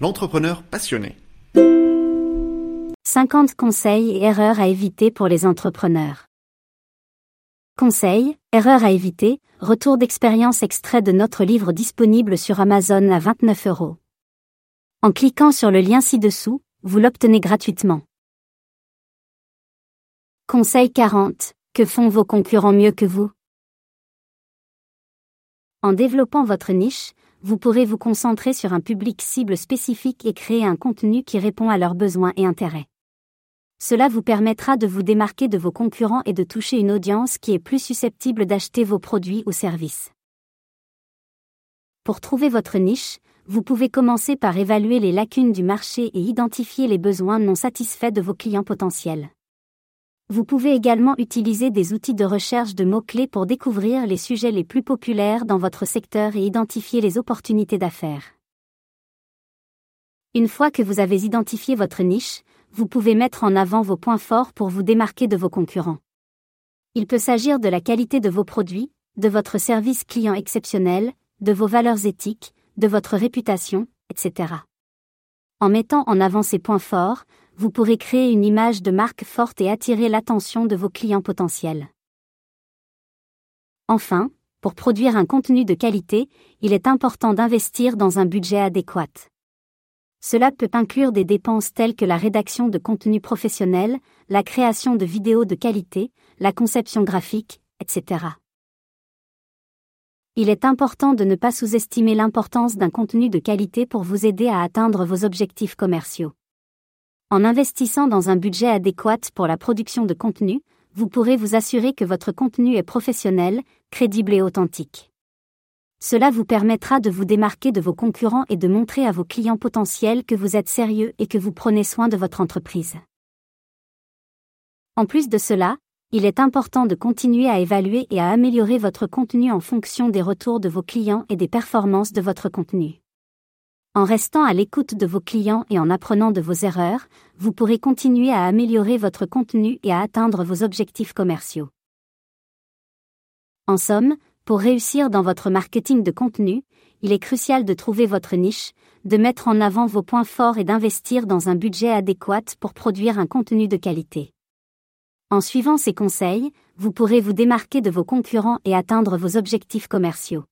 l'entrepreneur passionné. 50 conseils et erreurs à éviter pour les entrepreneurs. Conseils, erreurs à éviter, retour d'expérience extrait de notre livre disponible sur Amazon à 29€. En cliquant sur le lien ci-dessous, vous l'obtenez gratuitement. Conseil 40, que font vos concurrents mieux que vous ? En développant votre niche, vous pourrez vous concentrer sur un public cible spécifique et créer un contenu qui répond à leurs besoins et intérêts. Cela vous permettra de vous démarquer de vos concurrents et de toucher une audience qui est plus susceptible d'acheter vos produits ou services. Pour trouver votre niche, vous pouvez commencer par évaluer les lacunes du marché et identifier les besoins non satisfaits de vos clients potentiels. Vous pouvez également utiliser des outils de recherche de mots-clés pour découvrir les sujets les plus populaires dans votre secteur et identifier les opportunités d'affaires. Une fois que vous avez identifié votre niche, vous pouvez mettre en avant vos points forts pour vous démarquer de vos concurrents. Il peut s'agir de la qualité de vos produits, de votre service client exceptionnel, de vos valeurs éthiques, de votre réputation, etc. En mettant en avant ces points forts, vous pourrez créer une image de marque forte et attirer l'attention de vos clients potentiels. Enfin, pour produire un contenu de qualité, il est important d'investir dans un budget adéquat. Cela peut inclure des dépenses telles que la rédaction de contenus professionnels, la création de vidéos de qualité, la conception graphique, etc. Il est important de ne pas sous-estimer l'importance d'un contenu de qualité pour vous aider à atteindre vos objectifs commerciaux. En investissant dans un budget adéquat pour la production de contenu, vous pourrez vous assurer que votre contenu est professionnel, crédible et authentique. Cela vous permettra de vous démarquer de vos concurrents et de montrer à vos clients potentiels que vous êtes sérieux et que vous prenez soin de votre entreprise. En plus de cela, il est important de continuer à évaluer et à améliorer votre contenu en fonction des retours de vos clients et des performances de votre contenu. En restant à l'écoute de vos clients et en apprenant de vos erreurs, vous pourrez continuer à améliorer votre contenu et à atteindre vos objectifs commerciaux. En somme, pour réussir dans votre marketing de contenu, il est crucial de trouver votre niche, de mettre en avant vos points forts et d'investir dans un budget adéquat pour produire un contenu de qualité. En suivant ces conseils, vous pourrez vous démarquer de vos concurrents et atteindre vos objectifs commerciaux.